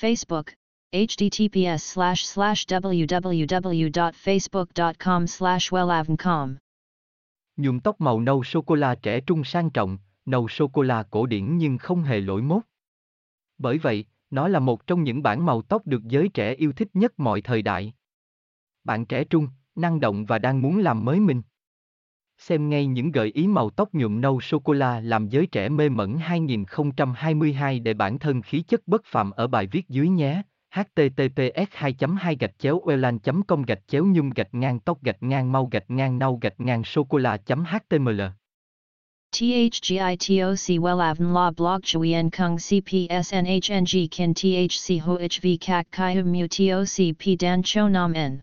Facebook https://www.facebook.com/wellavncom Nhuộm tóc màu nâu sô cô la trẻ trung sang trọng, nâu sô cô la cổ điển nhưng không hề lỗi mốt. Bởi vậy, nó là một trong những bản màu tóc được giới trẻ yêu thích nhất mọi thời đại. Bạn trẻ trung, năng động và đang muốn làm mới mình. Xem ngay những gợi ý màu tóc nhuộm nâu sô-cô-la làm giới trẻ mê mẩn 2022 để bản thân khí chất bất phàm ở bài viết dưới nhé. https://wellan.com/nhung-tóc-mau-nau-nau-sô-cô-la.html THGITOC WELAVN LA BLOG CHUI EN KUNG CPS NHNG KIN THC HOHV CAC CHI HUM MU TOC P DAN CHO NAM N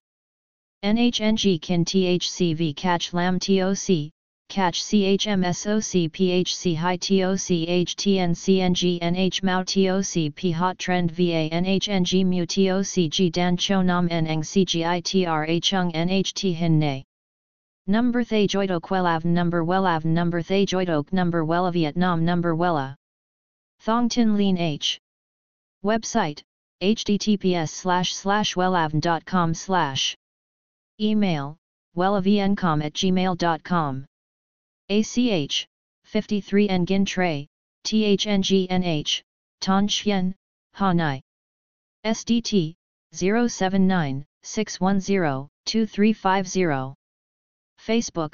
NHNG KIN THC V CACH LAM TOC Catch CHMSOC PHC High TOC HTN CNG NH Mao TOC P Hot Trend VA NHNG Mu TOC G Dan Cho Nam Nang CGITRA Chung NHT Hin Nay Number Thay Joidok Wellavn Number Thay Joidok Number Wella Vietnam Number Wella Thong Tin Lean H Website https://wellavn.com/ Email wellavncom@gmail.com ACH 53 Nguyen Trai THNGNH Thanh Nhàn Hà Nội SDT 079-610-2350 Facebook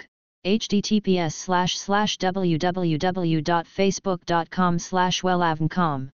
https://www.facebook.com/wellavncom